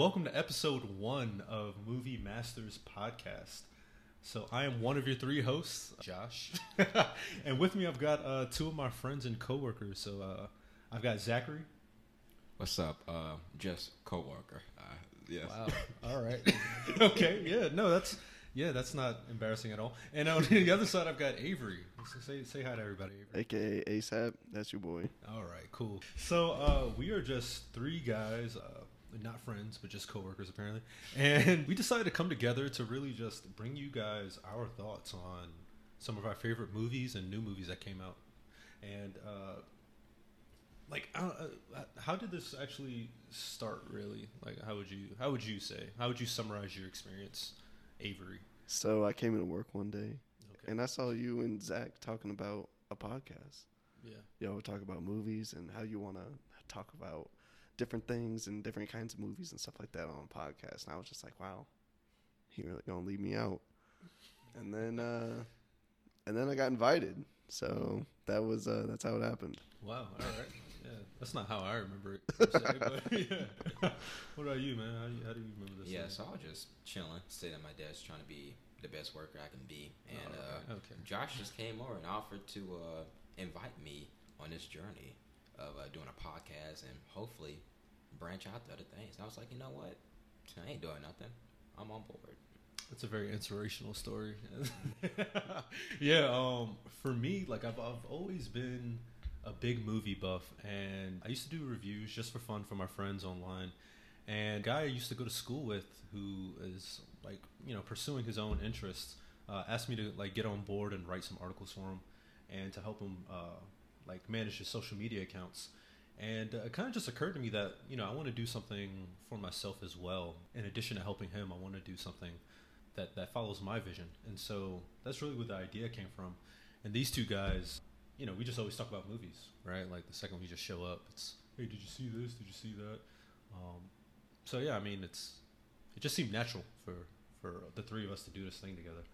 welcome to episode 1 of Movie Masters Podcast. So I am one of your 3 hosts, Josh, and with me I've got 2 of my friends and coworkers. So I've got Zachary. What's up? Just coworker. Yes. Wow. All right. Okay. Yeah. No, that's not embarrassing at all. And on the other side, I've got Avery. So say hi to everybody, Avery. AKA ASAP. That's your boy. All right. Cool. So we are just 3 guys, not friends, but just coworkers apparently. And we decided to come together to really just bring you guys our thoughts on some of our favorite movies and new movies that came out. And how did this actually start? Really, like, how would you summarize your experience, Avery? So I came into work one day, and I saw you and Zach talking about a podcast. Yeah, y'all talk about movies and how you want to talk about different things and different kinds of movies and stuff like that on a podcast. And I was just like, wow, he really gonna leave me out. And then I got invited. So that was that's how it happened. Wow. All right. Yeah, that's not how I remember it. Yeah. What about you, man? How do you remember this? Yeah, so I was just chilling, sitting at my desk, trying to be the best worker I can be. And Josh just came over and offered to invite me on this journey of doing a podcast and hopefully branch out to other things. And I was like, you know what? I ain't doing nothing. I'm on board. That's a very inspirational story. Yeah. For me, like I've always been a big movie buff, and I used to do reviews just for fun for my friends online. And a guy I used to go to school with, who is like, you know, pursuing his own interests, asked me to like get on board and write some articles for him, and to help him like manage his social media accounts. And it kind of just occurred to me that, you know, I want to do something for myself as well. In addition to helping him, I want to do something that follows my vision. And so that's really where the idea came from. And these 2 guys, you know, we just always talk about movies, right? Like the second we just show up, it's, hey, did you see this? Did you see that? So yeah, I mean, it just seemed natural for the 3 of us to do this thing together.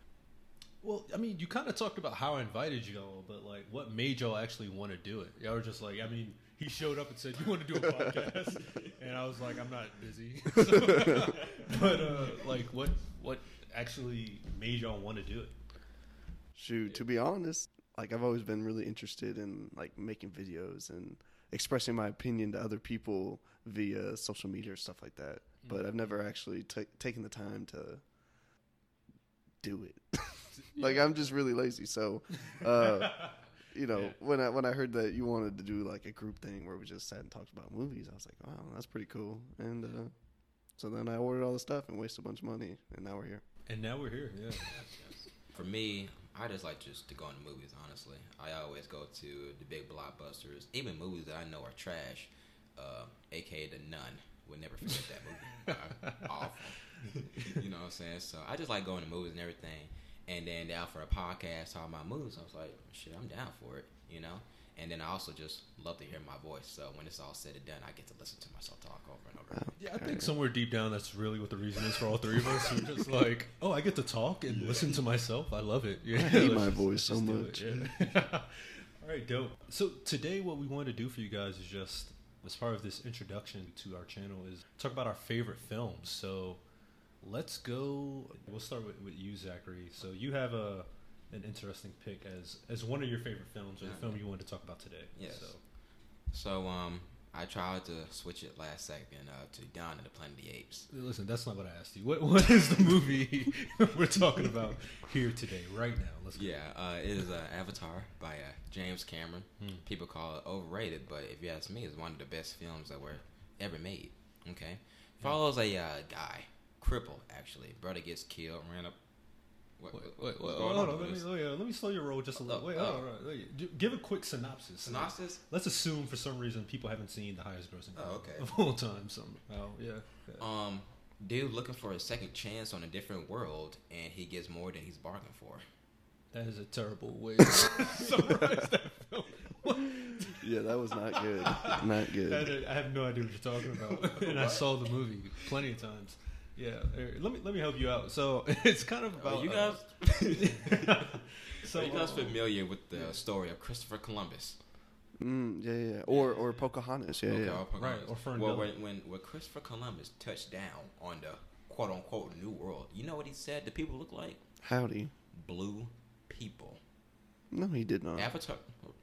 Well, I mean, you kind of talked about how I invited y'all, but like what made y'all actually want to do it? Y'all were just like, I mean, he showed up and said, you want to do a podcast? And I was like, I'm not busy. So, but like what actually made y'all want to do it? Shoot, to be honest, like I've always been really interested in like making videos and expressing my opinion to other people via social media or stuff like that. Mm-hmm. But I've never actually taken the time to do it. Like I'm just really lazy. So, you know, when I heard that you wanted to do like a group thing where we just sat and talked about movies, I was like, wow, that's pretty cool. And so then I ordered all the stuff and wasted a bunch of money, and now we're here. And now we're here, yeah. For me, I just like to go into movies, honestly. I always go to the big blockbusters, even movies that I know are trash, a.k.a. The Nun. We'll never forget that movie. Awful. You know what I'm saying? So I just like going to movies and everything. And then down for a podcast, talking about movies, I was like, shit, I'm down for it, you know? And then I also just love to hear my voice. So when it's all said and done, I get to listen to myself talk over and over. Okay. Yeah, I think somewhere deep down, that's really what the reason is for all 3 of us. We're just like, oh, I get to talk and listen to myself. I love it. Yeah, I hate my voice so much. Yeah. All right, dope. So today what we want to do for you guys is just, as part of this introduction to our channel, is talk about our favorite films. So let's go. We'll start with you, Zachary. So you have an interesting pick as one of your favorite films, or the film you wanted to talk about today. Yes. So I tried to switch it last second to Dawn of the Planet of the Apes. Listen, that's not what I asked you. What is the movie we're talking about here today, right now? Let's go. Yeah, it is Avatar by James Cameron. People call it overrated, but if you ask me, it's one of the best films that were ever made. Okay, follows a guy, cripple actually. Brother gets killed, ran up. Wait, hold on. Let me slow your roll just a little. Wait, give a quick synopsis. Synopsis? Let's assume for some reason people haven't seen the highest grossing of all time. Somehow, yeah. Dude looking for a second chance on a different world, and he gets more than he's bargained for. That is a terrible way to summarize that film. What? Yeah, that was not good. Not good. I have no idea what you're talking about, and I saw the movie plenty of times. Yeah, let me help you out. So it's kind of about you guys. So are you guys familiar with the story of Christopher Columbus? Yeah. Or Pocahontas. Pocahontas. Right. Or Fern. Well, when Christopher Columbus touched down on the quote unquote New World, you know what he said the people look like? Howdy. Blue people. No, he did not. Avatar.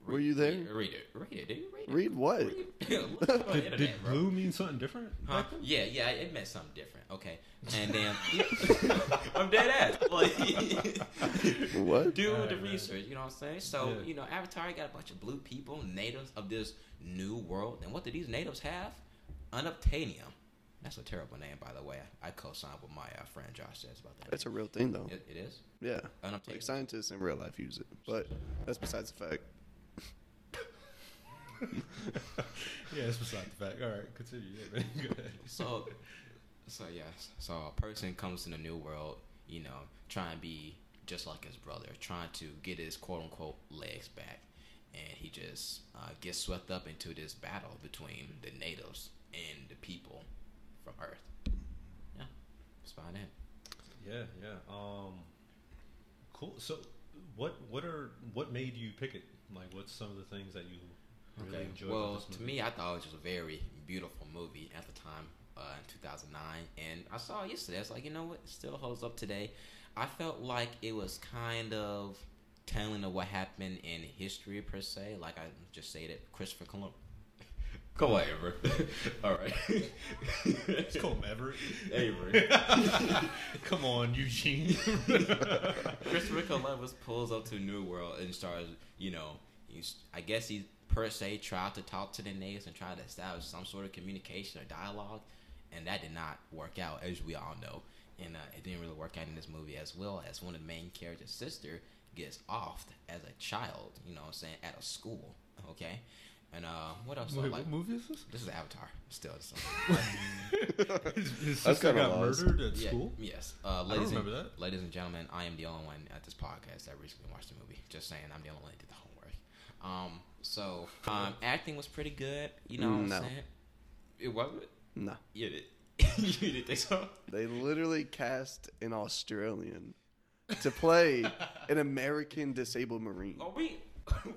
Were you there? Read it. Did you read it? Read what? Did blue mean something different? Huh? Yeah, it meant something different. Okay. And then I'm dead ass. Like, what? Do the research, you know what I'm saying? So, yeah. You know, Avatar got a bunch of blue people, natives of this new world. And what do these natives have? Unobtainium. That's a terrible name, by the way. I co-signed what my friend Josh says about that. That's a real thing, though. It is? Yeah. Like, scientists in real life use it. But that's besides the fact. Yeah, that's beside the fact. All right, continue. Yeah, man. Go ahead. So a person comes in the new world, you know, trying to be just like his brother, trying to get his quote-unquote legs back, and he just gets swept up into this battle between the natives and the people from Earth. Yeah, that's about it. Yeah. Cool. So, what made you pick it? Like, what's some of the things that you really enjoyed? Well, to me, I thought it was a very beautiful movie at the time, in 2009, and I saw it yesterday. I was like, you know what? It still holds up today. I felt like it was kind of telling of what happened in history per se. Like I just stated, Christopher Columbus. Call Avery. All right. Let's call him Everett. Avery. Come on, Eugene. Christopher Columbus pulls up to New World and starts, you know, I guess he per se tried to talk to the natives and try to establish some sort of communication or dialogue, and that did not work out, as we all know. And it didn't really work out in this movie as well, as one of the main character's sister gets offed as a child, you know what I'm saying, at a school, okay? And what else? Wait, what movie is this? This is Avatar. Still, his sister got murdered at school. Yes. Ladies and gentlemen, I am the only one at this podcast that recently watched the movie. Just saying, I'm the only one that did the homework. Acting was pretty good. You know what I'm saying? It wasn't. No. You did. You didn't think so? They literally cast an Australian to play an American disabled Marine. Oh, wait.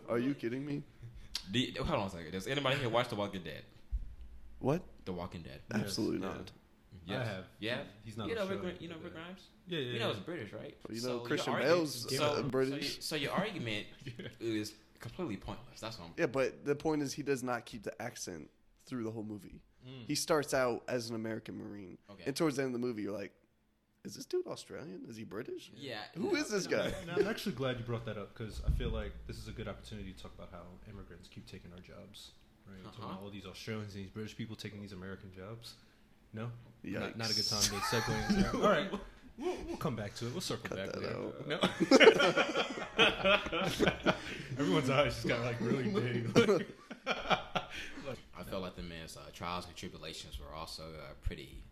Are you kidding me? Hold on a second. Does anybody here watch The Walking Dead? What? The Walking Dead. Absolutely not. Yes. I have. Yeah. He's not. You know Rick Grimes? Yeah. You know it's British, right? Well, you know Christian Bale's British. So your argument is completely pointless. That's what I'm. Yeah, but the point is he does not keep the accent through the whole movie. He starts out as an American Marine, and towards the end of the movie, you're like, "Is this dude Australian? Is he British? Yeah. Who is this guy?" And I'm actually glad you brought that up because I feel like this is a good opportunity to talk about how immigrants keep taking our jobs, right? Talking all these Australians and these British people taking these American jobs. No? Yikes. Not a good time to segue into that. All right. We'll come back to it. We'll circle back there. No. Everyone's eyes just got like really big. I felt like the man's trials and tribulations were also pretty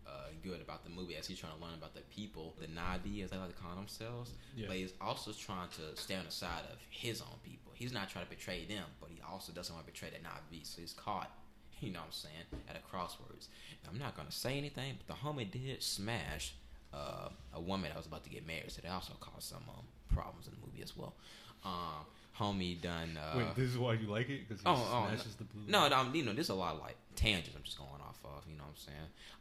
good about the movie, as he's trying to learn about the people, the Na'vi, as they like to call themselves. Yeah. But he's also trying to stay on the side of his own people. He's not trying to betray them, but he also doesn't want to betray the Na'vi. So he's caught, you know what I'm saying, at a crossroads. And I'm not going to say anything, but the homie did smash a woman that was about to get married, so that also caused some problems in the movie as well. Homie done. Wait, this is why you like it? Because he smashes the blue. No, you know, there's a lot of like tangents I'm just going off of. You know what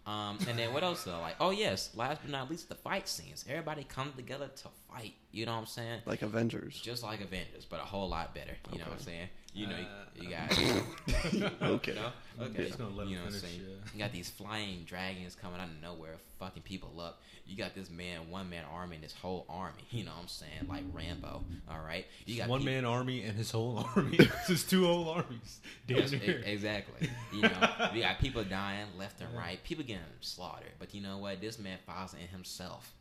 I'm saying? And then what else though? Like, oh yes, last but not least, the fight scenes. Everybody comes together to fight. You know what I'm saying? Like Avengers. Just like Avengers, but a whole lot better. You know what I'm saying? You know, you got. Okay. Okay. Just gonna let you know what I'm saying? Yeah. You got these flying dragons coming out of nowhere, fucking people up. You got this man, one man army, and his whole army. You know what I'm saying? Like Rambo. All right. You got one man army and his whole army. It's his two whole armies. Damn near. Exactly. You know, we got people dying left and right. People getting slaughtered. But you know what? This man fights in himself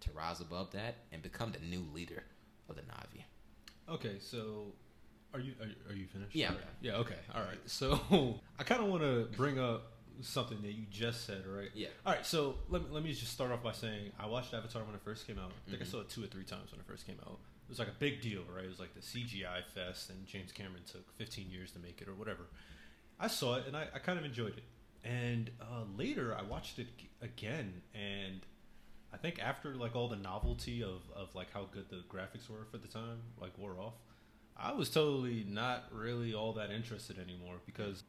to rise above that and become the new leader of the Na'vi. Okay, so are you finished? Yeah. Right. Yeah. Okay. All right. So I kind of want to bring up something that you just said, right? Yeah. All right. So let me just start off by saying I watched Avatar when it first came out. I think I saw it 2 or 3 times when it first came out. It was like a big deal, right? It was like the CGI fest, and James Cameron took 15 years to make it or whatever. I saw it, and I kind of enjoyed it. And later, I watched it again, and I think after like all the novelty of like how good the graphics were for the time, like wore off, I was totally not really all that interested anymore because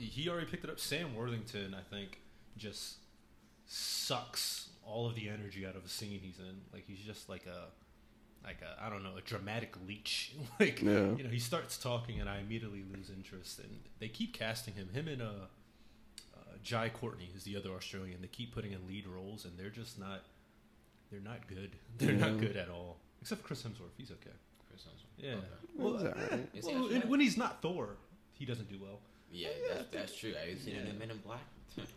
he already picked it up. Sam Worthington, I think, just sucks all of the energy out of a scene he's in. Like, he's just like a I don't know, a dramatic leech. Like, yeah. You know, he starts talking and I immediately lose interest. And they keep casting him. Him and Jai Courtney is the other Australian. They keep putting in lead roles, and they're not good. They're not good at all. Except for Chris Hemsworth. He's okay. Chris Hemsworth. Yeah. Okay. Well, he's all right. When he's not Thor, he doesn't do well. Yeah, that's true. Have you seen him in Men in Black?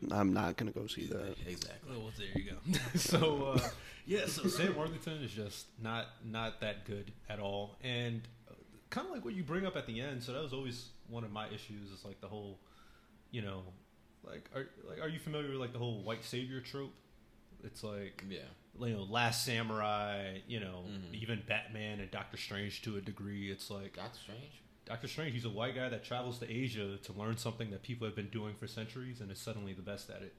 I'm not going to go see that. Exactly. Well, there you go. So Sam Worthington is just not that good at all. And kind of like what you bring up at the end, so that was always one of my issues, is like the whole, you know, are you familiar with like the whole white savior trope? It's like, yeah, you know, Last Samurai, you know, even Batman and Doctor Strange to a degree. It's like Doctor Strange, he's a white guy that travels to Asia to learn something that people have been doing for centuries and is suddenly the best at it.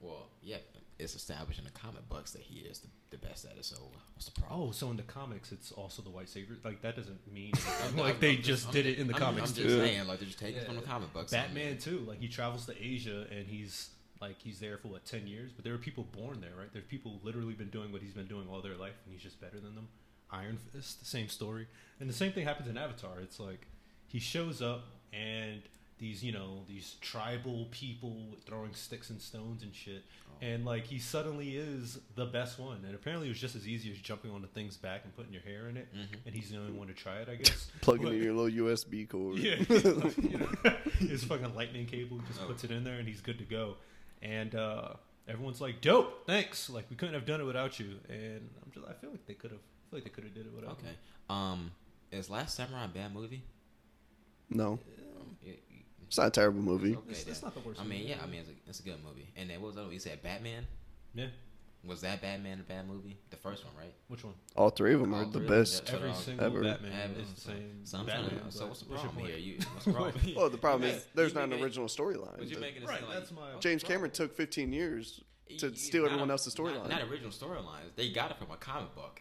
Well, yeah, it's established in the comic books that he is the best at it, so what's the problem? Oh, so in the comics, it's also the white savior? Like, that doesn't mean... I'm just saying, like, they're just taking it from the comic books. Batman, too. Like, he travels to Asia, and he's there for, what, 10 years? But there are people born there, right? There are people literally been doing what he's been doing all their life, and he's just better than them. Iron Fist, the same story. And the same thing happens in Avatar. It's like... he shows up, and these, you know, these tribal people throwing sticks and stones and shit. Oh. And, like, he suddenly is the best one. And apparently it was just as easy as jumping on the thing's back and putting your hair in it. Mm-hmm. And he's the only one to try it, I guess. Plugging in your little USB cord. Yeah. You know, his fucking lightning cable, just puts it in there, and he's good to go. And everyone's like, dope, thanks. Like, we couldn't have done it without you. And I feel like they could have. I feel like they could have did it without me. Okay. Is Last Samurai a bad movie? No, it's not a terrible movie. Okay, it's not the worst. It's a good movie. And then what was that? You said Batman. Yeah, was that Batman a bad movie? The first one, right? Which one? All three of them are the best. Every single ever. Batman is the same. So what's the problem here? What's the problem? Well, the problem is there's not an original storyline. Right, that's my. James Cameron took 15 years to steal everyone else's storyline. Not original storylines. They got it from a comic book.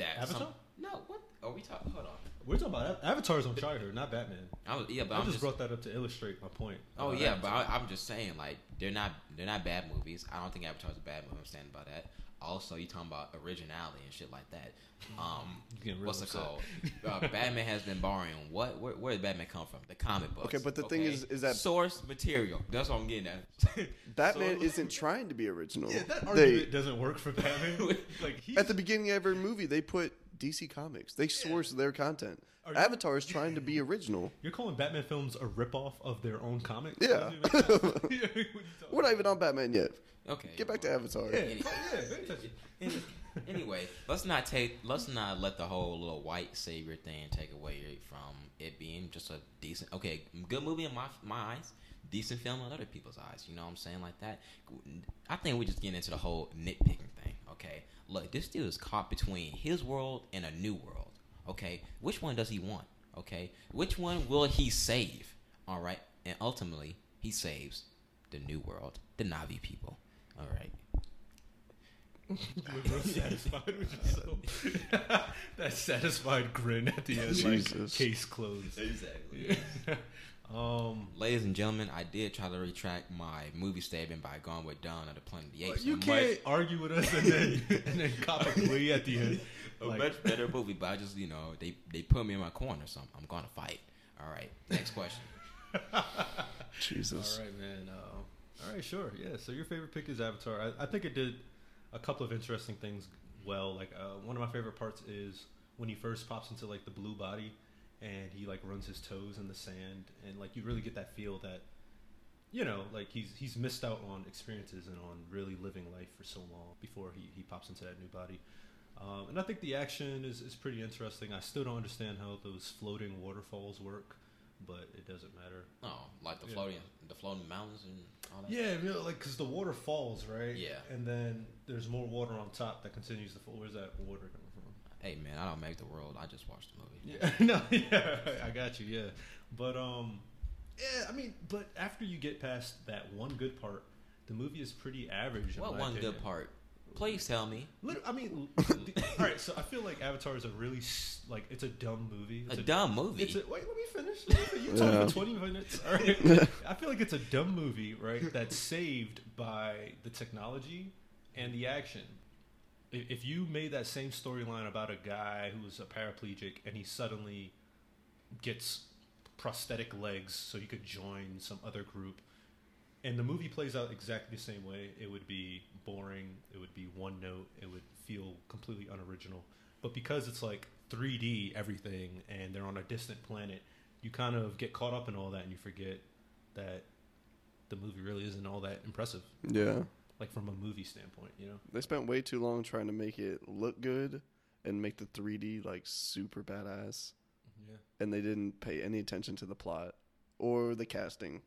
Avatar? No. What are we talking? Hold on. We're talking about Avatar's on trial here, not Batman. I just brought that up to illustrate my point. Oh yeah, Avatar. But I'm just saying, like, they're not bad movies. I don't think Avatar's a bad movie. I'm saying about that. Also, you talking about originality and shit like that. What's it called? Batman has been borrowing what? Where did Batman come from? The comic books. Okay, but the thing is that source material. That's what I'm getting at. Batman isn't trying to be original. Yeah, that argument doesn't work for Batman. At the beginning of every movie, they put DC Comics. They source their content. Avatar is trying to be original. You're calling Batman films a ripoff of their own comics? Yeah. We're not even on Batman yet. Okay. Get back to Avatar. Yeah. Anyway, let's not let the whole little white savior thing take away from it being just a decent, okay, good movie in my eyes, decent film in other people's eyes. You know what I'm saying? Like that. I think we're just getting into the whole nitpicking thing. Okay, look, this dude is caught between his world and a new world. Okay, which one does he want? Okay, which one will he save? All right, and ultimately, he saves the new world, the Na'vi people. All right. We're satisfied with yourself. That satisfied grin at the end, Jesus. Like case closed. Exactly. Yeah. Ladies and gentlemen, I did try to retract my movie statement by going with Dawn of the Planet of the Apes. You can't argue with us and then cop a plea at the end. A much better movie, but I just, you know, they put me in my corner, so I'm going to fight. All right, next question. Jesus. All right, man. All right, sure. Yeah, so your favorite pick is Avatar. I think it did a couple of interesting things well. Like, one of my favorite parts is when he first pops into, like, the blue body. And he, like, runs his toes in the sand. And, like, you really get that feel that, you know, like, he's missed out on experiences and on really living life for so long before he pops into that new body. And I think the action is pretty interesting. I still don't understand how those floating waterfalls work, but it doesn't matter. Oh, like the floating mountains and all that? Yeah, you know, like, because the water falls, right? Yeah. And then there's more water on top that continues to fall. Where's that water coming? Hey man, I don't make the world. I just watched the movie. Yeah, no, yeah, I got you. Yeah, but yeah, I mean, but after you get past that one good part, the movie is pretty average. What one good part? Please tell me. I mean, all right. So I feel like Avatar is a really like it's a dumb movie. It's a dumb movie. It's a, wait, let me finish. You talking for 20 minutes? All right. I feel like it's a dumb movie, right? That's saved by the technology and the action. If you made that same storyline about a guy who was a paraplegic and he suddenly gets prosthetic legs so he could join some other group, and the movie plays out exactly the same way, it would be boring, it would be one note, it would feel completely unoriginal. But because it's like 3D everything and they're on a distant planet, you kind of get caught up in all that and you forget that the movie really isn't all that impressive. Yeah. Like from a movie standpoint, you know? They spent way too long trying to make it look good and make the 3D like super badass. Yeah. And they didn't pay any attention to the plot or the casting.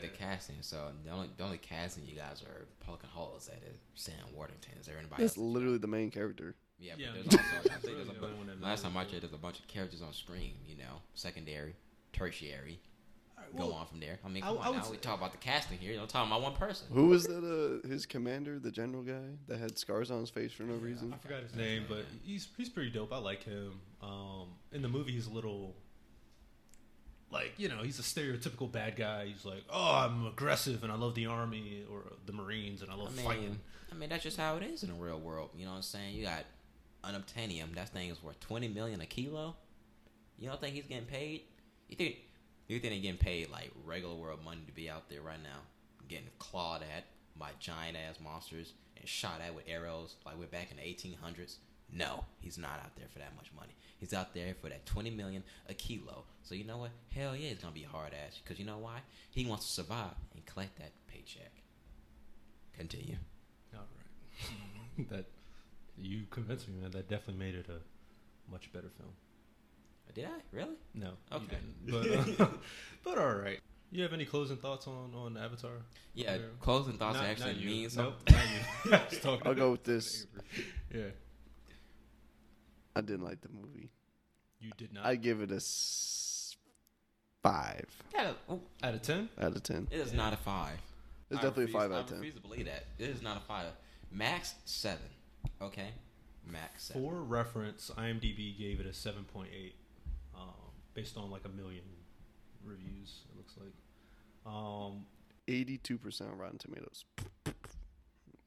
The casting. So the only casting you guys are Pocahontas that is Sam Worthington. Is there anybody else? That's literally the main character. Yeah, yeah. But there's also, I think there's last time I checked, there's a bunch of characters on screen. You know, secondary, tertiary. Right, well, go on from there. I mean, come on now. We talk about the casting here. You know, talking about one person. Who was that? His commander, the general guy that had scars on his face for no reason. I forgot his name, but he's pretty dope. I like him. In the movie, he's a little. Like, you know, he's a stereotypical bad guy. He's like, oh, I'm aggressive and I love the Army or the Marines and I love fighting. I mean, that's just how it is in the real world. You know what I'm saying? You got Unobtainium. That thing is worth $20 million a kilo. You don't think he's getting paid? You think he's getting paid like regular world money to be out there right now, getting clawed at by giant-ass monsters and shot at with arrows like we're back in the 1800s? No, he's not out there for that much money. He's out there for that $20 million a kilo. So you know what? Hell yeah, it's going to be hard ass. Because you know why? He wants to survive and collect that paycheck. Continue. All right. That, you convinced me, man. That definitely made it a much better film. Did I? Really? No. Okay. You didn't. But all right. You have any closing thoughts on Avatar? Yeah, closing thoughts actually mean something. Nope, not you. I'll go with this. Yeah. I didn't like the movie. You did not? I give it a 5. Out of 10? Out of 10. It is not a 5. It's definitely a 5 out of 10. I refuse to believe that. It is not a 5. Max 7. Okay? Max 7. For reference, IMDb gave it a 7.8 based on like a million reviews, it looks like. 82% Rotten Tomatoes.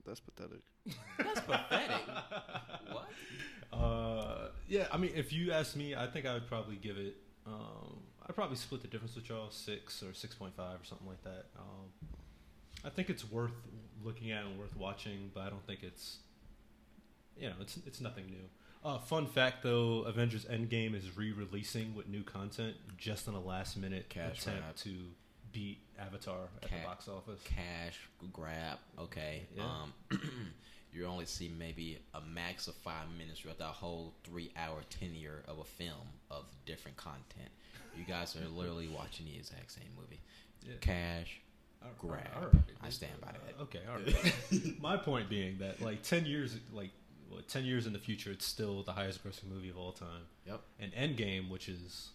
That's pathetic. That's pathetic. What? Yeah, I mean, if you ask me, I think I would probably give it. I'd probably split the difference with y'all, 6 or 6.5 or something like that. I think it's worth looking at and worth watching, but I don't think it's. You know, it's nothing new. Fun fact though, Avengers Endgame is re-releasing with new content just in a last-minute attempt to beat Avatar at the box office. Cash grab. Okay. Yeah. You only see maybe a max of 5 minutes throughout that whole 3-hour tenure of a film of different content. You guys are literally watching the exact same movie. Yeah. Cash grab. All right. I stand by that. Okay. All right. My point being that like 10 years, like 10 years in the future, it's still the highest-grossing movie of all time. Yep. And Endgame, which is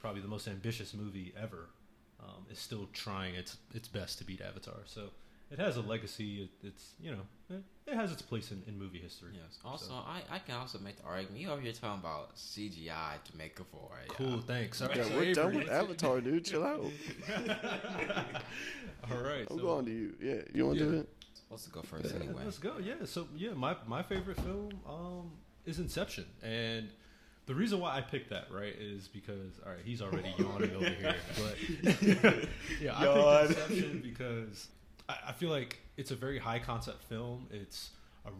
probably the most ambitious movie ever. Is still trying its best to beat Avatar, so it has a legacy. It's you know it has its place in movie history. Yes. Also, so. I can also make the argument. You over here talking about CGI to make it for it. Cool. Thanks. All right, so we're done with Avatar, dude. Chill out. All right. I'm going to you. Yeah. You want to do it? Let's go first anyway. Let's go. Yeah. So yeah, my favorite film is Inception, and. The reason why I picked that, right, is because, all right, he's already yawning over here. But, yeah, I picked Inception because I feel like it's a very high-concept film. It's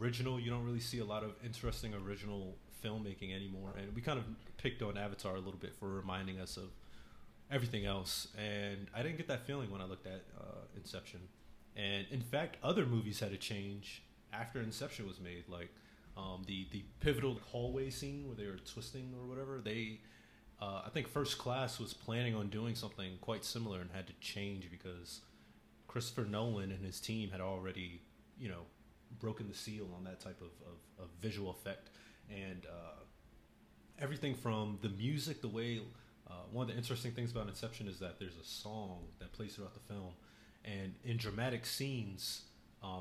original. You don't really see a lot of interesting original filmmaking anymore. And we kind of picked on Avatar a little bit for reminding us of everything else. And I didn't get that feeling when I looked at Inception. And, in fact, other movies had to change after Inception was made, like, the pivotal hallway scene where they were twisting or whatever, they I think First Class was planning on doing something quite similar and had to change because Christopher Nolan and his team had already, you know, broken the seal on that type of visual effect. And everything from the music, the way one of the interesting things about Inception is that there's a song that plays throughout the film. And in dramatic scenes,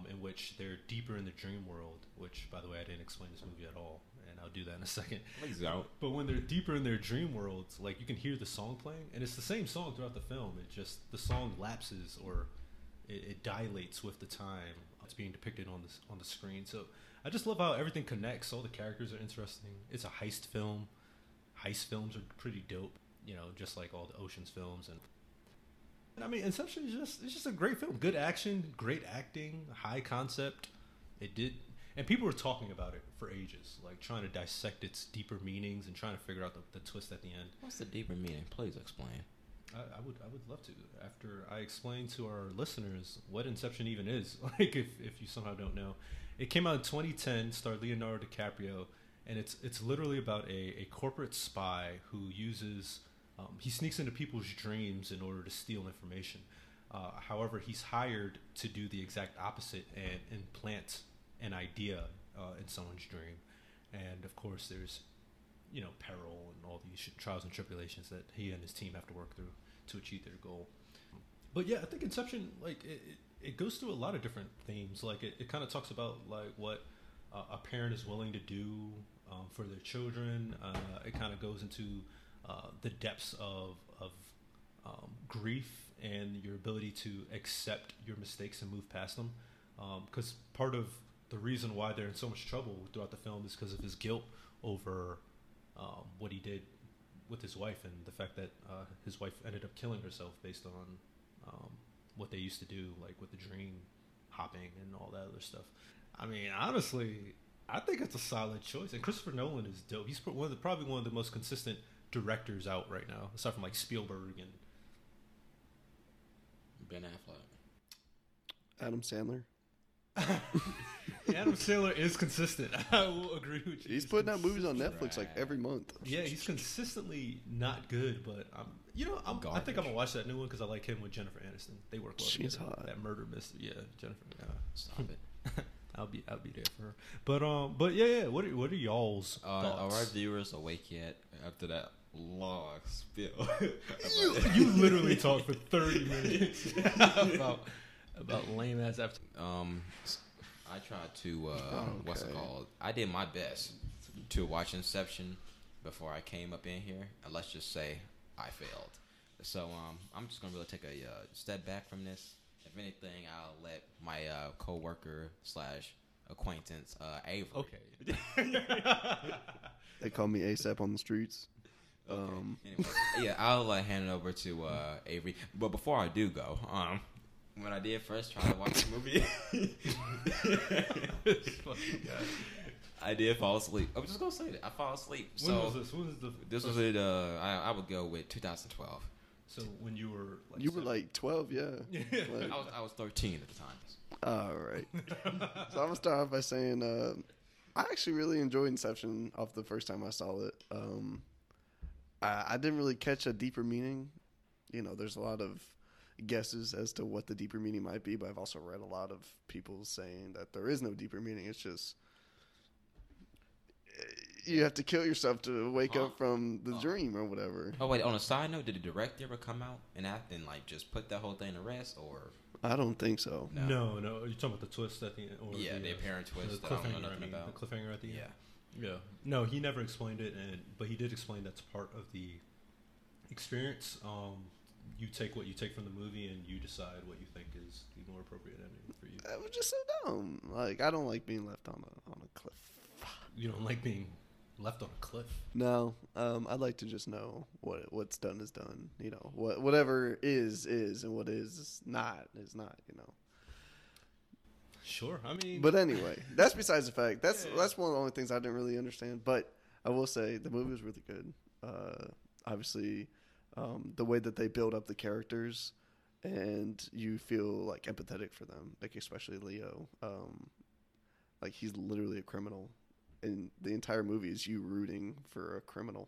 in which they're deeper in the dream world, which, by the way, I didn't explain this movie at all, and I'll do that in a second. But when they're deeper in their dream worlds, like, you can hear the song playing, and it's the same song throughout the film. It just, the song lapses, or it dilates with the time it's being depicted on the screen. So I just love how everything connects. All the characters are interesting. It's a heist film. Heist films are pretty dope, you know, just like all the Ocean's films. And I mean, Inception is just, it's just a great film. Good action, great acting, high concept. It did, and people were talking about it for ages, like trying to dissect its deeper meanings and trying to figure out the twist at the end. What's the deeper meaning? Please explain. I would love to. After I explain to our listeners what Inception even is, like if you somehow don't know, it came out in 2010, starred Leonardo DiCaprio, and it's literally about a corporate spy who uses he sneaks into people's dreams in order to steal information. However, he's hired to do the exact opposite and implant an idea in someone's dream. And of course, there's, you know, peril and all these trials and tribulations that he and his team have to work through to achieve their goal. But yeah, I think Inception, like, it goes through a lot of different themes. Like, it kind of talks about, like, what a parent is willing to do for their children. It kind of goes into the depths of grief and your ability to accept your mistakes and move past them. Because part of the reason why they're in so much trouble throughout the film is because of his guilt over what he did with his wife, and the fact that his wife ended up killing herself based on what they used to do, like with the dream hopping and all that other stuff. I mean, honestly, I think it's a solid choice. And Christopher Nolan is dope. He's probably one of the most consistent directors out right now, aside from like Spielberg and Ben Affleck. Adam Sandler. Adam Sandler is consistent. I will agree with you. He's putting out movies on Netflix like every month. Yeah, he's consistently not good, but I think I'm gonna watch that new one because I like him with Jennifer Aniston. They work well. She's together. Hot. That murder mystery. Yeah, Jennifer. Stop it. I'll be there for her. But yeah. What are y'all's thoughts? Are our viewers awake yet? After that long spill, you literally talked for 30 minutes about lame ass after. I tried to what's it called? I did my best to watch Inception before I came up in here, and let's just say I failed. So I'm just gonna really take a step back from this. If anything, I'll let my co-worker / acquaintance, Avery. Okay. They call me ASAP on the streets. Okay. Anyway, yeah, I'll hand it over to Avery. But before I do go, when I did first try to watch the movie, I did fall asleep. I'm just going to say that. I fall asleep. When was this? I would go with 2012. So when you were like... You were like 12, yeah. Like, I was 13 at the time. All right. So I'm going to start off by saying I actually really enjoyed Inception off the first time I saw it. I didn't really catch a deeper meaning. You know, there's a lot of guesses as to what the deeper meaning might be, but I've also read a lot of people saying that there is no deeper meaning. It's just... You have to kill yourself to wake up from the dream or whatever. Oh wait, on a side note, did the director ever come out and like just put that whole thing to rest, or? I don't think so. No. You're talking about the twist at the end, or the apparent twist. The cliffhanger, I don't know nothing about. The cliffhanger at the end. Yeah. No, he never explained it, but he did explain that's part of the experience. You take what you take from the movie, and you decide what you think is the more appropriate ending for you. That was just so dumb. Like, I don't like being left on a cliff. You don't like being left on a cliff? No, I'd like to just know what's done is done. You know, whatever is, and what is not. You know. Sure, I mean. But anyway, that's besides the fact. That's one of the only things I didn't really understand. But I will say the movie was really good. Obviously, the way that they build up the characters, and you feel like empathetic for them, like especially Leo. Like he's literally a criminal. And the entire movie is you rooting for a criminal.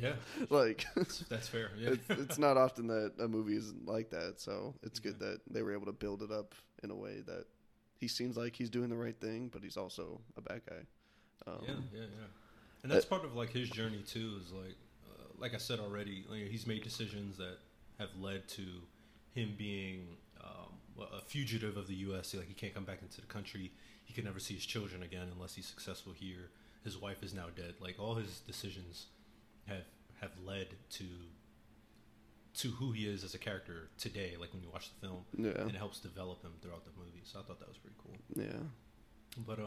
Yeah. Like that's fair. Yeah. It's not often that a movie is like that, so it's good that they were able to build it up in a way that he seems like he's doing the right thing, but he's also a bad guy. Yeah. And that's part of like his journey too. Is like I said already, like, he's made decisions that have led to him being a fugitive of the U.S. Like, he can't come back into the country. He can never see his children again unless he's successful here. His wife is now dead. Like, all his decisions have led to who he is as a character today, like when you watch the film. Yeah. And it helps develop him throughout the movie. So I thought that was pretty cool. Yeah. But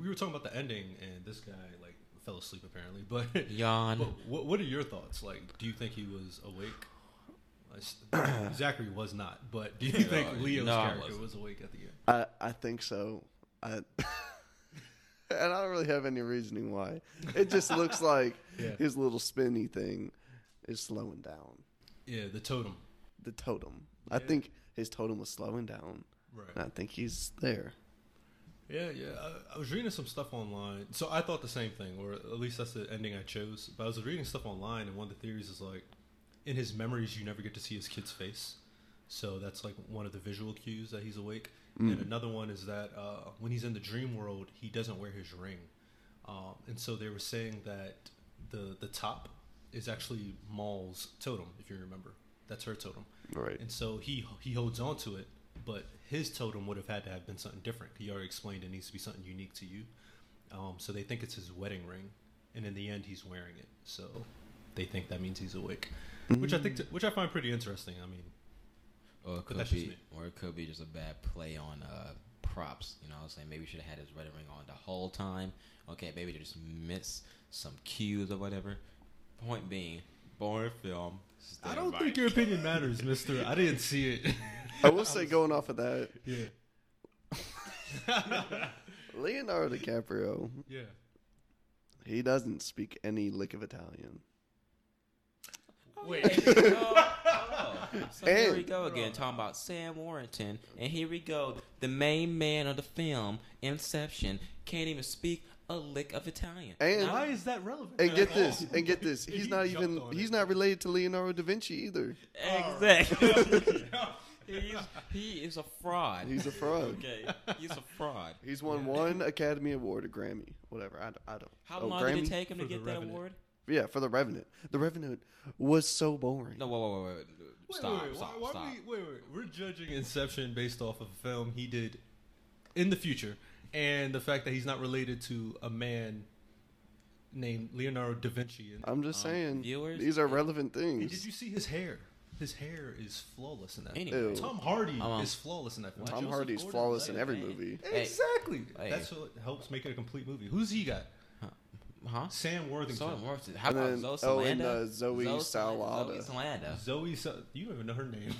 we were talking about the ending, and this guy, like, fell asleep apparently. But yawn. But what are your thoughts? Like, do you think he was awake? Zachary was not. But do you think Leo's character was awake at the end? I think so. And I don't really have any reasoning why. It just looks like his little spinny thing is slowing down. Yeah, the totem. The totem. Yeah. I think his totem was slowing down. Right. And I think he's there. Yeah. I was reading some stuff online. So I thought the same thing, or at least that's the ending I chose. But I was reading stuff online, and one of the theories is, like, in his memories, you never get to see his kid's face. So that's, like, one of the visual cues that he's awake. Mm. And another one is that when he's in the dream world, he doesn't wear his ring. And so they were saying that the top is actually Maul's totem, if you remember. That's her totem. Right. And so he holds on to it, but his totem would have had to have been something different. He already explained it needs to be something unique to you. So they think it's his wedding ring, and in the end, he's wearing it. So they think that means he's awake, which I think, which I find pretty interesting. I mean, or it could be just a bad play on props. You know what I'm saying? Maybe he should have had his wedding ring on the whole time. Okay, maybe they just miss some cues or whatever. Point being, boring film. I don't think your opinion matters, mister. I didn't see it. I will say, going off of that, Leonardo DiCaprio, he doesn't speak any lick of Italian. Wait. So here we go again, talking about Sam Worthington, and here we go, the main man of the film, Inception, can't even speak a lick of Italian. And why is that relevant? And get this, he's not related to Leonardo da Vinci either. Exactly. He is a fraud. He's a fraud. Okay, he's a fraud. He's won one Academy Award, a Grammy, whatever. I don't. How long did it take him to get that award? Yeah, for The Revenant. The Revenant was so boring. No, wait. Stop. Wait. We're judging Inception based off of a film he did in the future, and the fact that he's not related to a man named Leonardo da Vinci. And, I'm just saying, viewers, these are relevant things. And did you see his hair? His hair is flawless in that film. Tom Hardy is flawless in that film. Tom Hardy is flawless in every movie. Hey. Exactly. Hey. That's what helps make it a complete movie. Who's he got? Huh? Sam Worthington. How about Zoe Saldana? And Zoe Saldana. You don't even know her name.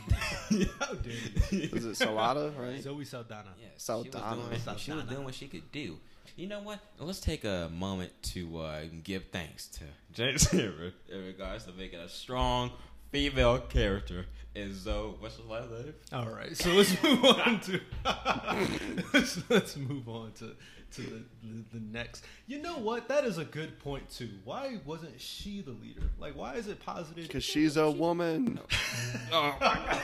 How dare you? Is it Saldana, right? Zoe Saldana. Yeah, she was doing what she could do. You know what? Let's take a moment to give thanks to James Cameron in regards to making a strong female character in Zoe. What's her last name? All right, so let's move on to the next. You know what? That is a good point too. Why wasn't she the leader? Like, why is it posited? Because she's a woman. Oh my god!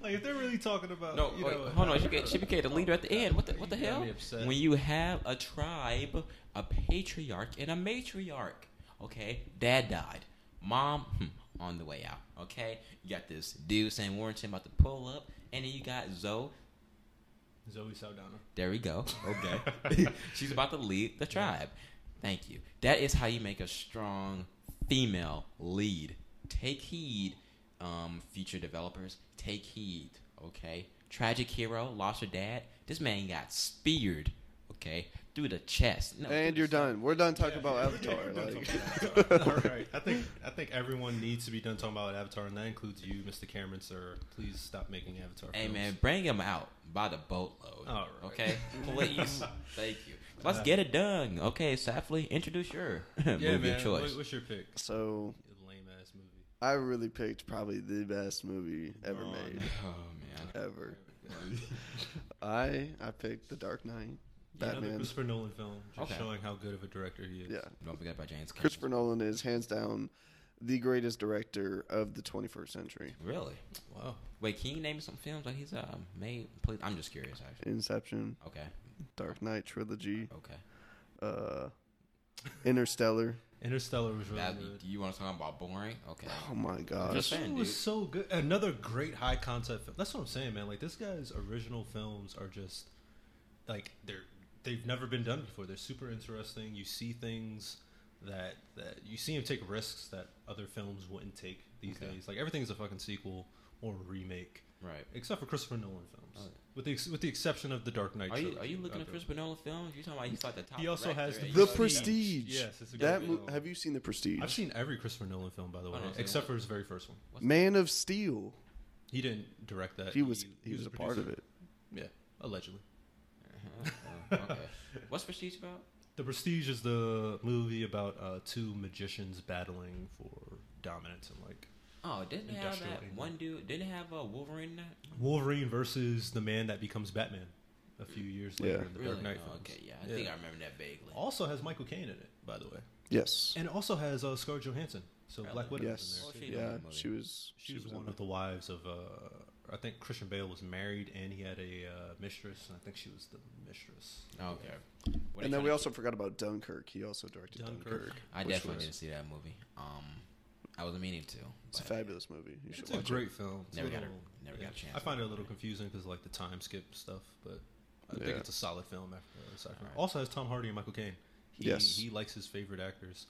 Like, if they're really talking about hold on. She became the leader at the end. What the hell? When you have a tribe, a patriarch and a matriarch. Okay, dad died. Mom. On the way out, okay? You got this dude Sam Worthington about to pull up, and then you got Zoe Saldana. There we go. Okay. She's about to lead the tribe. Thank you. That is how you make a strong female lead. Take heed, future developers. Take heed, okay? Tragic hero, lost her dad. This man got speared, okay? Through the chest. No, and you're done. We're done talking about Avatar. All right. I think everyone needs to be done talking about Avatar, and that includes you, Mr. Cameron, sir. Please stop making Avatar films. Hey, man, bring him out by the boatload. All right. Okay? Please. Thank you. Let's get it done. Okay, Safley, introduce your movie of choice. What's your pick? So, lame-ass movie. I really picked probably the best movie ever made. Oh, man. Ever. I picked The Dark Knight. Batman. Another Christopher Nolan film, showing how good of a director he is. Yeah. Don't forget about James Cameron. Christopher Nolan is hands down the greatest director of the 21st century. Really? Wow. Wait, can you name some films that he's made? Please? I'm just curious, actually. Inception. Okay. Dark Knight trilogy. Okay. Interstellar. Interstellar was really good. Do you want to talk about boring? Okay. Oh my gosh. This one was so good. Another great high concept film. That's what I'm saying, man. Like, this guy's original films are just like they've never been done before. They're super interesting. You see things that you see him take risks that other films wouldn't take these days. Like, everything's a fucking sequel or a remake. Right. Except for Christopher Nolan films. Oh, yeah. With the exception of The Dark Knight trilogy. Are you looking at Christopher Nolan films? You're talking about he's like the top director. He also has The Prestige. Yes, it's a good film. Have you seen The Prestige? I've seen every Christopher Nolan film, by the way, except for his very first one. Man of Steel. He didn't direct that. He was a part of it. Yeah, allegedly. Okay. What's Prestige about? The Prestige is the movie about two magicians battling for dominance and like. Oh, didn't they have that England. One dude? Didn't they have Wolverine in that? Wolverine versus the man that becomes Batman a few years later in the Dark Knight films. Okay, yeah. I think I remember that vaguely. Also has Michael Caine in it, by the way. Yes. And it also has Scarlett Johansson. So Black Widow was in there. Yeah, she was one of the wives of, I think Christian Bale was married and he had a mistress, and I think she was the mistress. Oh, okay. And then we also forgot about Dunkirk. He also directed Dunkirk. I definitely didn't see that movie. I wasn't meaning to. It's a fabulous movie. It's a great film. Never got a chance. I find it a little confusing because like the time skip stuff, but I think it's a solid film. Also has Tom Hardy and Michael Caine. He likes his favorite actors,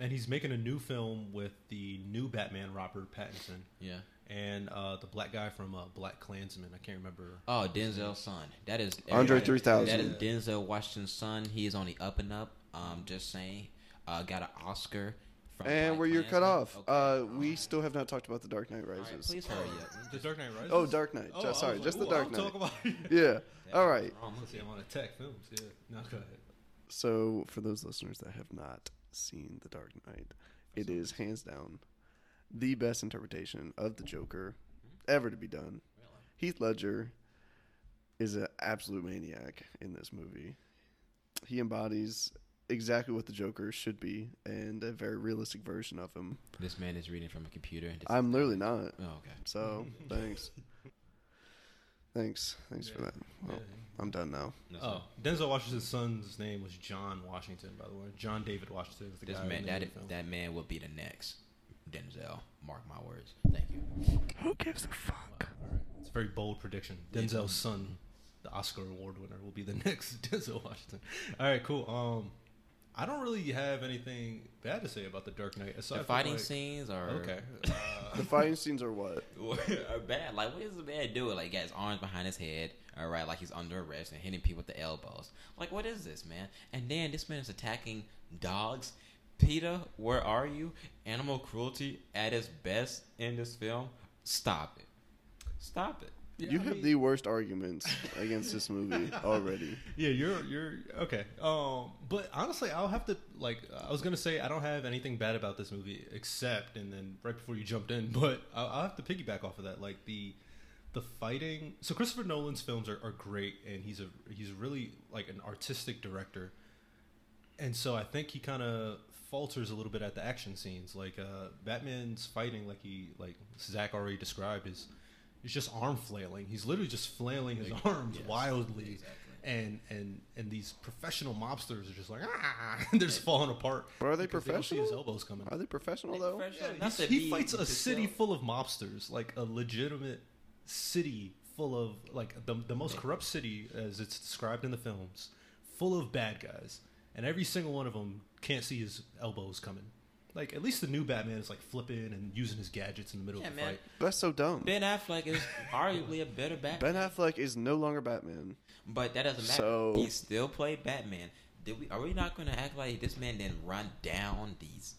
and he's making a new film with the new Batman, Robert Pattinson. Yeah. And the black guy from Black Klansman. I can't remember. Oh, Denzel's son. That is Andre 3000. That is Denzel Washington's son. He is on the up and up. Just saying, got an Oscar. And where you're cut off. Okay. We still have not talked about The Dark Knight Rises. All right, please hurry up. The Dark Knight Rises? Oh, Dark Knight. Oh, sorry, like, just The Dark Knight. Talk about it. Yeah. All right. I'm on Attack Films. Yeah. No, go ahead. So, for those listeners that have not seen The Dark Knight, it is hands down the best interpretation of the Joker ever to be done. Really? Heath Ledger is an absolute maniac in this movie. He embodies exactly what the Joker should be, and a very realistic version of him. This man is reading from a computer. I'm literally not. Oh, okay. So, thanks. Thanks for that. Well, I'm done now. Oh, Denzel Washington's son's name was John Washington, by the way. John David Washington is the guy. That man will be the next Denzel. Mark my words. Thank you. Who gives a fuck? Wow. All right. It's a very bold prediction. Denzel's son, the Oscar award winner, will be the next Denzel Washington. All right, cool. I don't really have anything bad to say about The Dark Knight. The fighting scenes are... Okay. The fighting scenes are what? Are bad. Like, what is the man doing? Like, he got his arms behind his head, all right, like he's under arrest and hitting people with the elbows. Like, what is this, man? And then this man is attacking dogs. PETA, where are you? Animal cruelty at its best in this film. Stop it. Stop it. Yeah, you have the worst arguments against this movie already. Yeah, you're okay. But honestly, I'll have to I was gonna say I don't have anything bad about this movie except, and then right before you jumped in, but I'll have to piggyback off of that. Like the fighting. So Christopher Nolan's films are great, and he's really like an artistic director, and so I think he kind of falters a little bit at the action scenes. Like Batman's fighting, like Zach already described, is. It's just arm flailing. He's literally just flailing his arms wildly. Exactly. And these professional mobsters are just like, and they're just falling apart. But are they professional? They see his elbows coming. Are they professional, though? Yeah, he fights a city full of mobsters, like a legitimate city full of, like, the most corrupt city as it's described in the films, full of bad guys. And every single one of them can't see his elbows coming. Like, at least the new Batman is, like, flipping and using his gadgets in the middle of the fight. That's so dumb. Ben Affleck is arguably a better Batman. Ben Affleck is no longer Batman. But that doesn't matter. So... He still played Batman. Are we not going to act like this man didn't run down these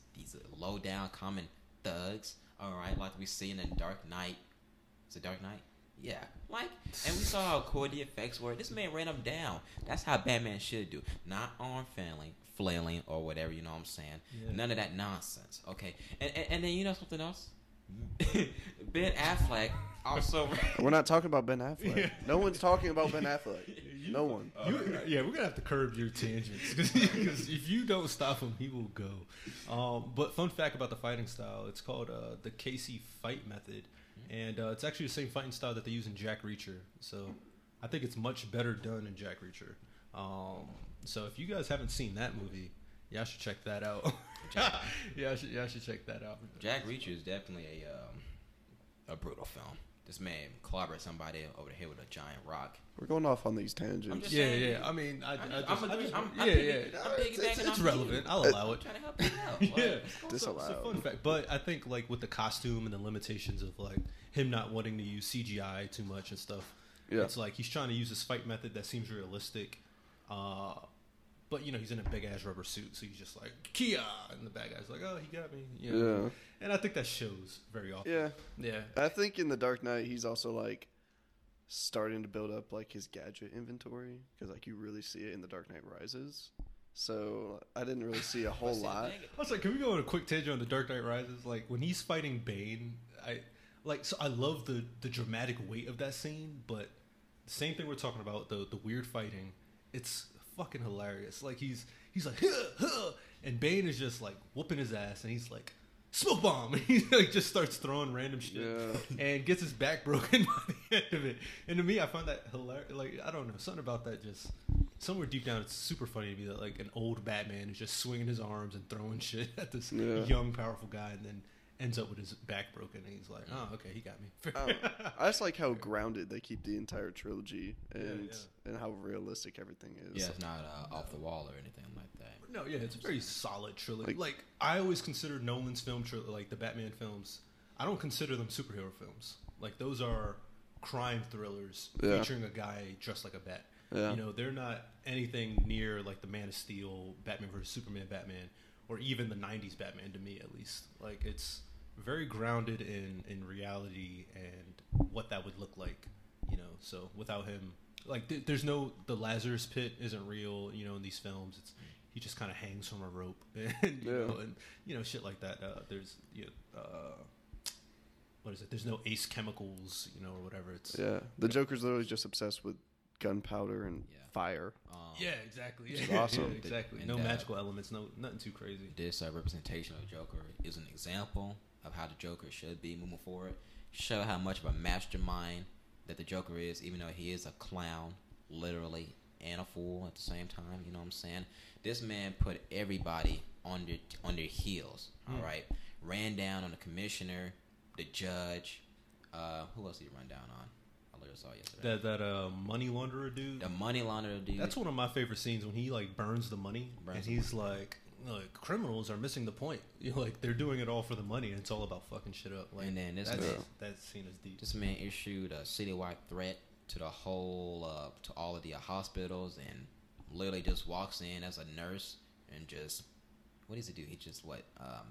low-down common thugs, all right, like we see in The Dark Knight? Is it Dark Knight? Yeah. Like, and we saw how cool the effects were. This man ran them down. That's how Batman should do. Not arm flailing or whatever, you know what I'm saying? Yeah. None of that nonsense, okay? And then you know something else? Ben Affleck also... We're not talking about Ben Affleck. Yeah. No one's talking about Ben Affleck. No one. Yeah, we're going to have to curb your tangents. Because if you don't stop him, he will go. But fun fact about the fighting style, it's called the Casey Fight Method. And it's actually the same fighting style that they use in Jack Reacher. So I think it's much better done in Jack Reacher. So if you guys haven't seen that movie, Y'all should check that out. Y'all should check that out. Jack Reacher is definitely a brutal film. This man clobbered somebody over the head with a giant rock. We're going off on these tangents. Yeah. I mean, it's relevant. I'll allow it. I'm trying to help you out. Like, yeah, disallowed. It's a fun fact, but I think like with the costume and the limitations of like him not wanting to use CGI too much and stuff. Yeah. It's like he's trying to use this fight method that seems realistic, but you know he's in a big ass rubber suit, so he's just like Kia, and the bad guy's like, oh, he got me. You know? Yeah. And I think that shows very often. Yeah. I think in The Dark Knight he's also like starting to build up like his gadget inventory because like you really see it in The Dark Knight Rises. So I didn't really see a whole lot. I was like, can we go on a quick tangent on The Dark Knight Rises? Like when he's fighting Bane, I love the dramatic weight of that scene, but the same thing we're talking about, the weird fighting, it's fucking hilarious. Like he's like, huh, huh, and Bane is just like whooping his ass, and he's like, smoke bomb, and he like just starts throwing random shit and gets his back broken by the end of it. And to me, I find that hilarious. Like I don't know, something about that just somewhere deep down, it's super funny to me that like an old Batman is just swinging his arms and throwing shit at this young, powerful guy, and then ends up with his back broken, and he's like, oh, okay, he got me. I just like how grounded they keep the entire trilogy and how realistic everything is. Yeah, it's not off the wall or anything like that. No, yeah, it's a very solid trilogy. Like I always consider Nolan's film trilogy, like the Batman films, I don't consider them superhero films. Like those are crime thrillers featuring a guy dressed like a bat. Yeah. You know, they're not anything near like the Man of Steel, Batman vs. Superman, Batman, or even the 90s Batman to me at least. Like it's very grounded in reality and what that would look like, you know. So without him, like there's no, the Lazarus Pit isn't real, you know, in these films. It's he just kind of hangs from a rope and you know shit like that. There's what is it? There's no Ace Chemicals, you know, or whatever. It's the Joker's literally just obsessed with gunpowder and fire. Exactly. Which is awesome. Exactly. No magical elements. No, nothing too crazy. This representation of Joker is an example of how the Joker should be moving forward. Show how much of a mastermind that the Joker is, even though he is a clown, literally, and a fool at the same time. You know what I'm saying? This man put everybody on their heels. All right, ran down on the commissioner, the judge. Who else did he run down on? That money launderer dude. The money launderer dude. That's one of my favorite scenes when he like burns the money, and he's like criminals are missing the point. You know, like they're doing it all for the money, and it's all about fucking shit up. Like, and then that scene is deep. This man issued a citywide threat to the whole to all of the hospitals, and literally just walks in as a nurse and just what does he do? He just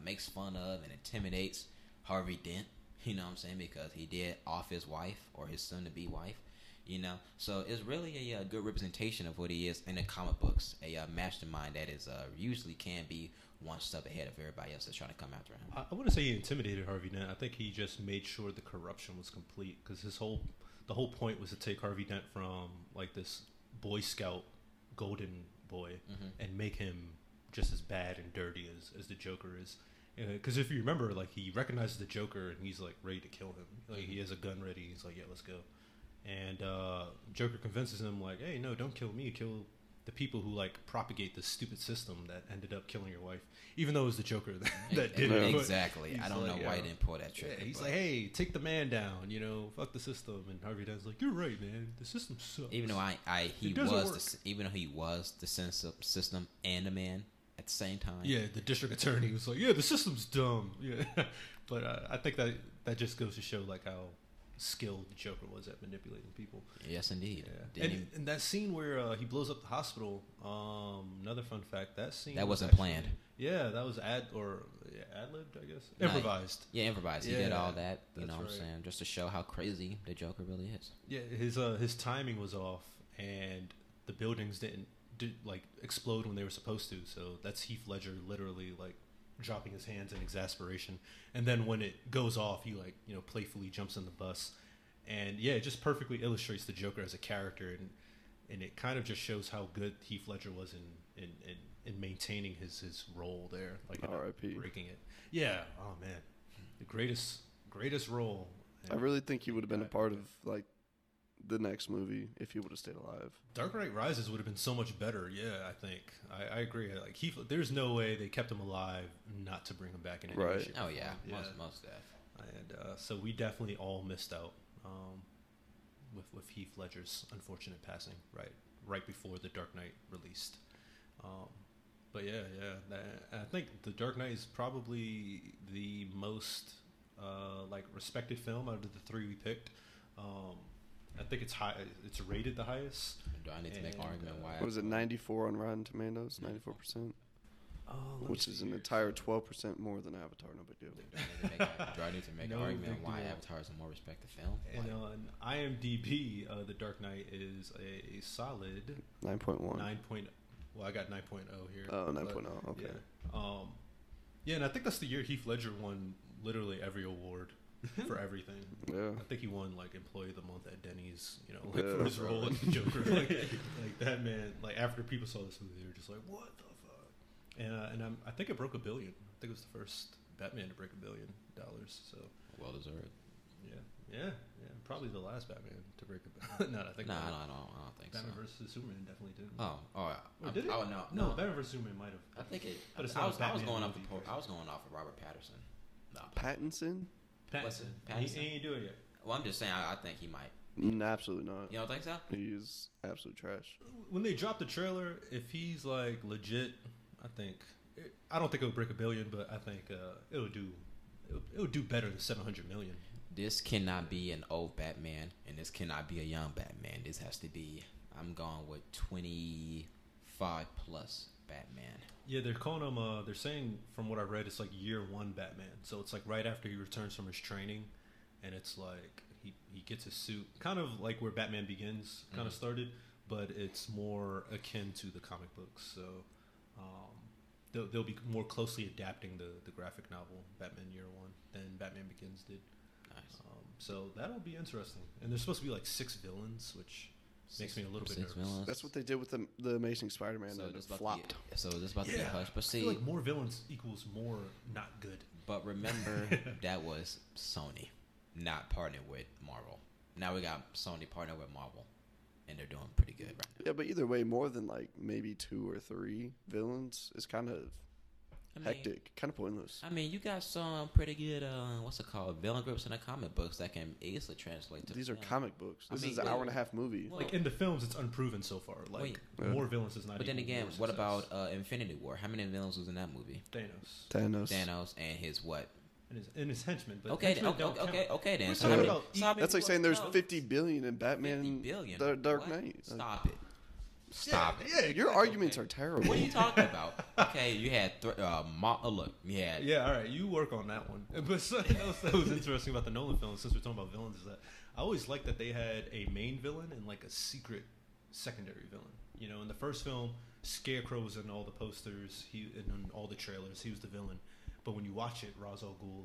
makes fun of and intimidates Harvey Dent. You know what I'm saying? Because he did off his wife or his soon-to-be wife, you know? So it's really a good representation of what he is in the comic books, a mastermind that is usually can be one step ahead of everybody else that's trying to come after him. I wouldn't say he intimidated Harvey Dent. I think he just made sure the corruption was complete because the whole point was to take Harvey Dent from like this Boy Scout golden boy and make him just as bad and dirty as the Joker is. Because if you remember, like he recognizes the Joker and he's like ready to kill him. Like he has a gun ready. He's like, yeah, let's go. And Joker convinces him like, hey, no, don't kill me. Kill the people who like propagate this stupid system that ended up killing your wife. Even though it was the Joker that did it. Exactly. I don't know why he didn't pull that trick. Yeah, he's like, hey, take the man down. You know, fuck the system. And Harvey Dent's like, you're right, man. The system sucks. Even though he was the system and a man. At the same time, the district attorney was like, the system's dumb, but I think that just goes to show like how skilled the Joker was at manipulating people. Yes, indeed. Yeah. And that scene where he blows up the hospital, another fun fact, that scene that wasn't planned. Yeah, that was ad-libbed, I guess. Improvised. Yeah, improvised. He did all that, you know what I'm saying, just to show how crazy the Joker really is. Yeah, his timing was off, and the buildings did like explode when they were supposed to, so that's Heath Ledger literally like dropping his hands in exasperation, and then when it goes off, he like, you know, playfully jumps on the bus, and it just perfectly illustrates the Joker as a character, and it kind of just shows how good Heath Ledger was in maintaining his role there, like R.I.P. breaking it. Yeah, oh man, the greatest role. I really think he would have been a part of like the next movie if he would have stayed alive. Dark Knight Rises would have been so much better. Yeah, I think I agree. Like Heath, there's no way they kept him alive not to bring him back in. Right. Oh yeah, yeah. Most death. And so we definitely all missed out with Heath Ledger's unfortunate passing. Right before The Dark Knight released. But yeah. I think The Dark Knight is probably the most respected film out of the three we picked. I think it's high. It's rated the highest. Do I need to make an argument why? What was it, 94 on Rotten Tomatoes, 94%, which is an entire 12% more than Avatar. No big deal. Do I need to make an argument why Avatar is a more respected film? And on IMDb, The Dark Knight is a solid 9.1. 9.0. Well, I got 9.0 here. Oh, 9.0. Okay. Yeah. And I think that's the year Heath Ledger won literally every award. For everything, yeah. I think he won like Employee of the Month at Denny's, for his role as the Joker. Like that man. Like after people saw this movie, they were just like, "What the fuck?" And I think it broke $1 billion. I think it was the first Batman to break $1 billion. So well deserved. Yeah. Probably the last Batman to break $1 billion. I don't think Batman so. Batman vs Superman definitely didn't. Did it? Oh no, no. Batman vs Superman might have. I think it. But it's I was going off of Robert Pattinson. Pattinson. Pattinson. He ain't doing it yet. Well, I'm just saying, I think he might. No, absolutely not. You don't think so? He's absolute trash. When they drop the trailer, if he's like legit, I don't think it'll break $1 billion, but I think it'll do better than 700 million. This cannot be an old Batman, and this cannot be a young Batman. This has to be, I'm going with 25 plus. Batman. Yeah, they're calling him. They're saying, from what I read, it's like year one Batman. So it's like right after he returns from his training, and it's like he gets his suit, kind of like where Batman Begins kind of started, but it's more akin to the comic books. So they'll be more closely adapting the graphic novel Batman Year One than Batman Begins did. Nice. So that'll be interesting. And there's supposed to be like 6 villains, which. Makes me a little bit nervous. Villains. That's what they did with the Amazing Spider-Man. So it flopped. So it's about to be hushed. But see, I feel like more villains equals more not good. But remember, that was Sony not partnered with Marvel. Now we got Sony partnered with Marvel, and they're doing pretty good right now. Yeah, but either way, more than like maybe 2 or 3 villains is kind of hectic, kind of pointless. I mean, you got some pretty good, villain groups in the comic books that can easily translate to. These are comic books. This is an hour and a half movie. Well, like in the films, it's unproven so far. Like more villains is not. But then again, what about Infinity War? How many villains was in that movie? Thanos. Thanos and his what? And his henchmen. But okay. Then that's like saying there's 50 billion in Batman. 50 billion. Dark Knight. Stop it. Stop it. Yeah, your arguments are terrible. What are you talking about? Okay, you had all right, you work on that one. But something else that was interesting about the Nolan films, since we're talking about villains, is that I always liked that they had a main villain and like a secret secondary villain. In the first film, Scarecrow was in all the posters, and in all the trailers, he was the villain. But when you watch it, Ra's al Ghul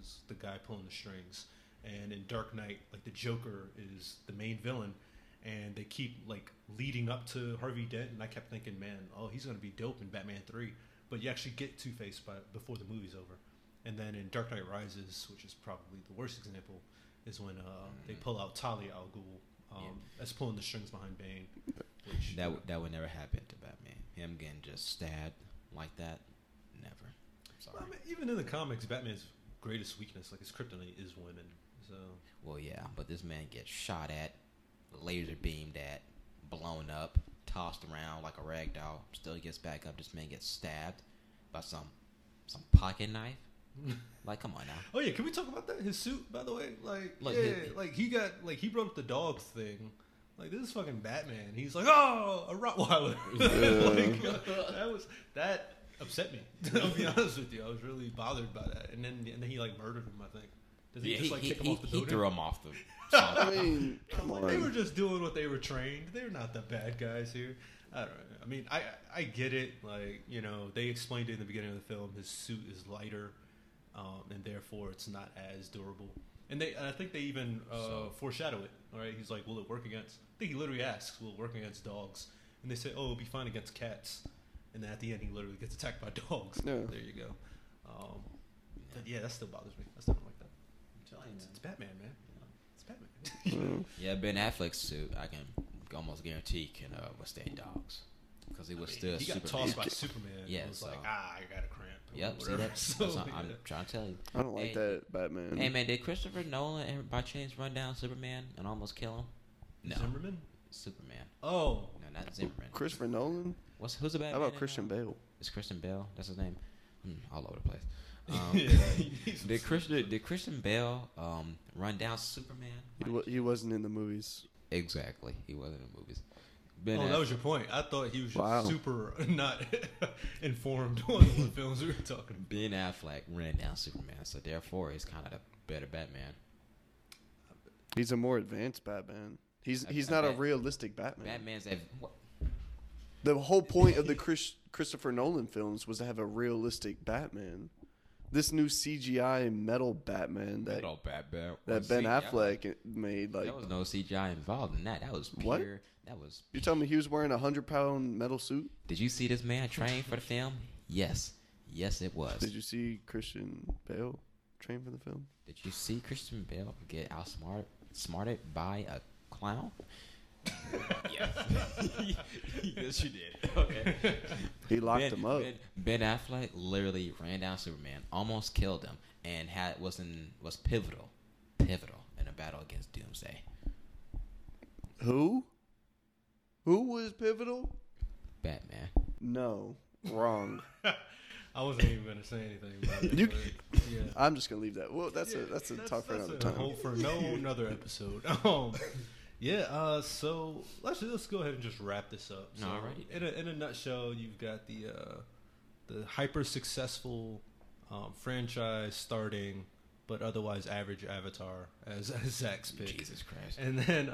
is the guy pulling the strings. And in Dark Knight, like the Joker is the main villain. And they keep like leading up to Harvey Dent, and I kept thinking, man, oh, he's gonna be dope in Batman 3. But you actually get Two-Face before the movie's over. And then in Dark Knight Rises, which is probably the worst example, is when they pull out Talia al Ghul as pulling the strings behind Bane. Which, that would never happen to Batman. Him getting just stabbed like that, never. I'm sorry. Well, I mean, even in the comics, Batman's greatest weakness, like his kryptonite, is women. So. Well, yeah, but this man gets shot at. Laser beamed at, blown up, tossed around like a rag doll. Still gets back up. This man gets stabbed by some pocket knife. Like, come on now. Oh yeah, can we talk about that? His suit, by the way. Like, look, he brought up the dog thing. Like, this is fucking Batman. He's like, oh, a Rottweiler. Yeah. That upset me. I'll be honest with you. I was really bothered by that. And then he like murdered him, I think. Does he just kick him off the building? He threw him off the. I mean, come on. They were just doing what they were trained. They're not the bad guys here. I don't know. I mean, I get it. Like, they explained it in the beginning of the film. His suit is lighter, and therefore it's not as durable. And I think they even foreshadow it. All right, he's like, "Will it work against?" I think he literally asks, "Will it work against dogs?" And they say, "Oh, it'll be fine against cats." And then at the end, he literally gets attacked by dogs. Yeah. There you go. But yeah, that still bothers me. I still don't like that. It's Batman, man. It's Batman. Yeah, Ben Affleck's suit, I can almost guarantee, can withstand dogs. Because he was still Superman. He got tossed by Superman. Yeah, it was so, like, I got a cramp. Yep, see that? So, I'm trying to tell you. I don't like that Batman. Hey, man, did Christopher Nolan by chance run down Superman and almost kill him? No. Zimmerman? Superman. Oh. No, not Zimmerman. Christopher Nolan? Who's the Batman? How about Christian Bale? It's Christian Bale. That's his name. All over the place. Did Christian Bale run down Superman? He wasn't in the movies. Exactly. He wasn't in the movies. That was your point. I thought he was just super not informed on the films we were talking about. Ben Affleck ran down Superman, so therefore he's kind of a better Batman. He's a more advanced Batman. He's not a realistic Batman. Batman's the whole point of the Christopher Nolan films was to have a realistic Batman. This new CGI metal Batman that Ben Affleck made, like, there was no CGI involved in that. That was pure. What? That was. You're telling me he was wearing a 100-pound metal suit? Did you see this man train for the film? Yes, it was. Did you see Christian Bale train for the film? Did you see Christian Bale get outsmarted by a clown? Yes, you did. Okay. He locked him up. Ben Affleck literally ran down Superman, almost killed him, and was pivotal in a battle against Doomsday. Who was pivotal? Batman. No, wrong. I wasn't even going to say anything about it. Yeah. I'm just going to leave that. Well, that's talk for another time. Hope for another episode. Yeah, so let's go ahead and just wrap this up. So, all right. In a nutshell, you've got the hyper successful franchise starting, but otherwise average Avatar as Zach's pick. Jesus Christ! And then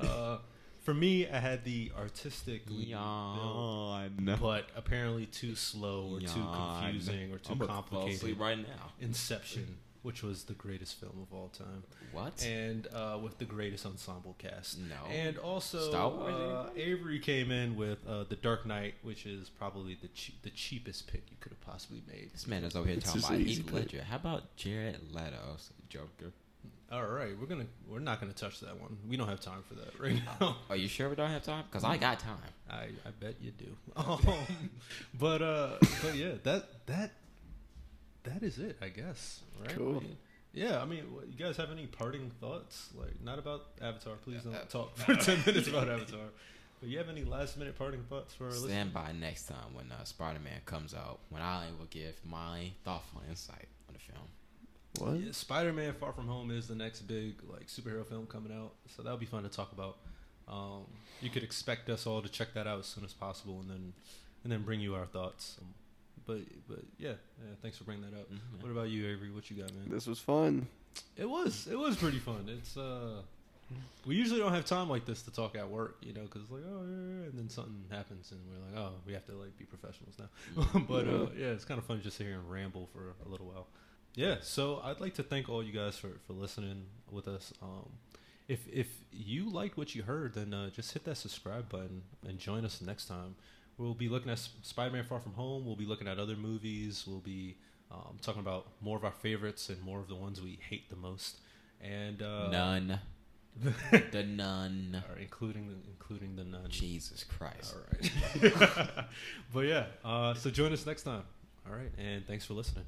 for me, I had the artistically built, but apparently too slow or too confusing or too complicated. Right now, Inception. Which was the greatest film of all time. What? And with the greatest ensemble cast. No. And also, Star Wars, Avery came in with The Dark Knight, which is probably the cheapest pick you could have possibly made. This man is over here talking about Heath Ledger. How about Jared Leto's Joker? All right, we're not gonna touch that one. We don't have time for that right now. Are you sure we don't have time? Because I got time. I bet you do. But yeah, that is it, I guess. Right? Cool. You guys have any parting thoughts? Like, not about Avatar. Please don't talk for 10 minutes about Avatar. But you have any last-minute parting thoughts for our listeners? Stand by next time when Spider-Man comes out, when I will give my thoughtful insight on the film. What? Yeah, Spider-Man: Far From Home is the next big superhero film coming out, so that'll be fun to talk about. You could expect us all to check that out as soon as possible, and then bring you our thoughts. But yeah, thanks for bringing that up. Mm-hmm. What about you, Avery? What you got, man? This was fun. It was pretty fun. It's we usually don't have time like this to talk at work, because it's like, oh yeah, and then something happens and we're like, oh, we have to be professionals now. But yeah, it's kind of fun just to hear and ramble for a little while. Yeah, so I'd like to thank all you guys for listening with us. If you liked what you heard, then just hit that subscribe button and join us next time. We'll be looking at Spider-Man: Far From Home. We'll be looking at other movies. We'll be talking about more of our favorites and more of the ones we hate the most. And The Nun, or including The Nun. Jesus Christ! All right. But yeah, so join us next time. All right, and thanks for listening.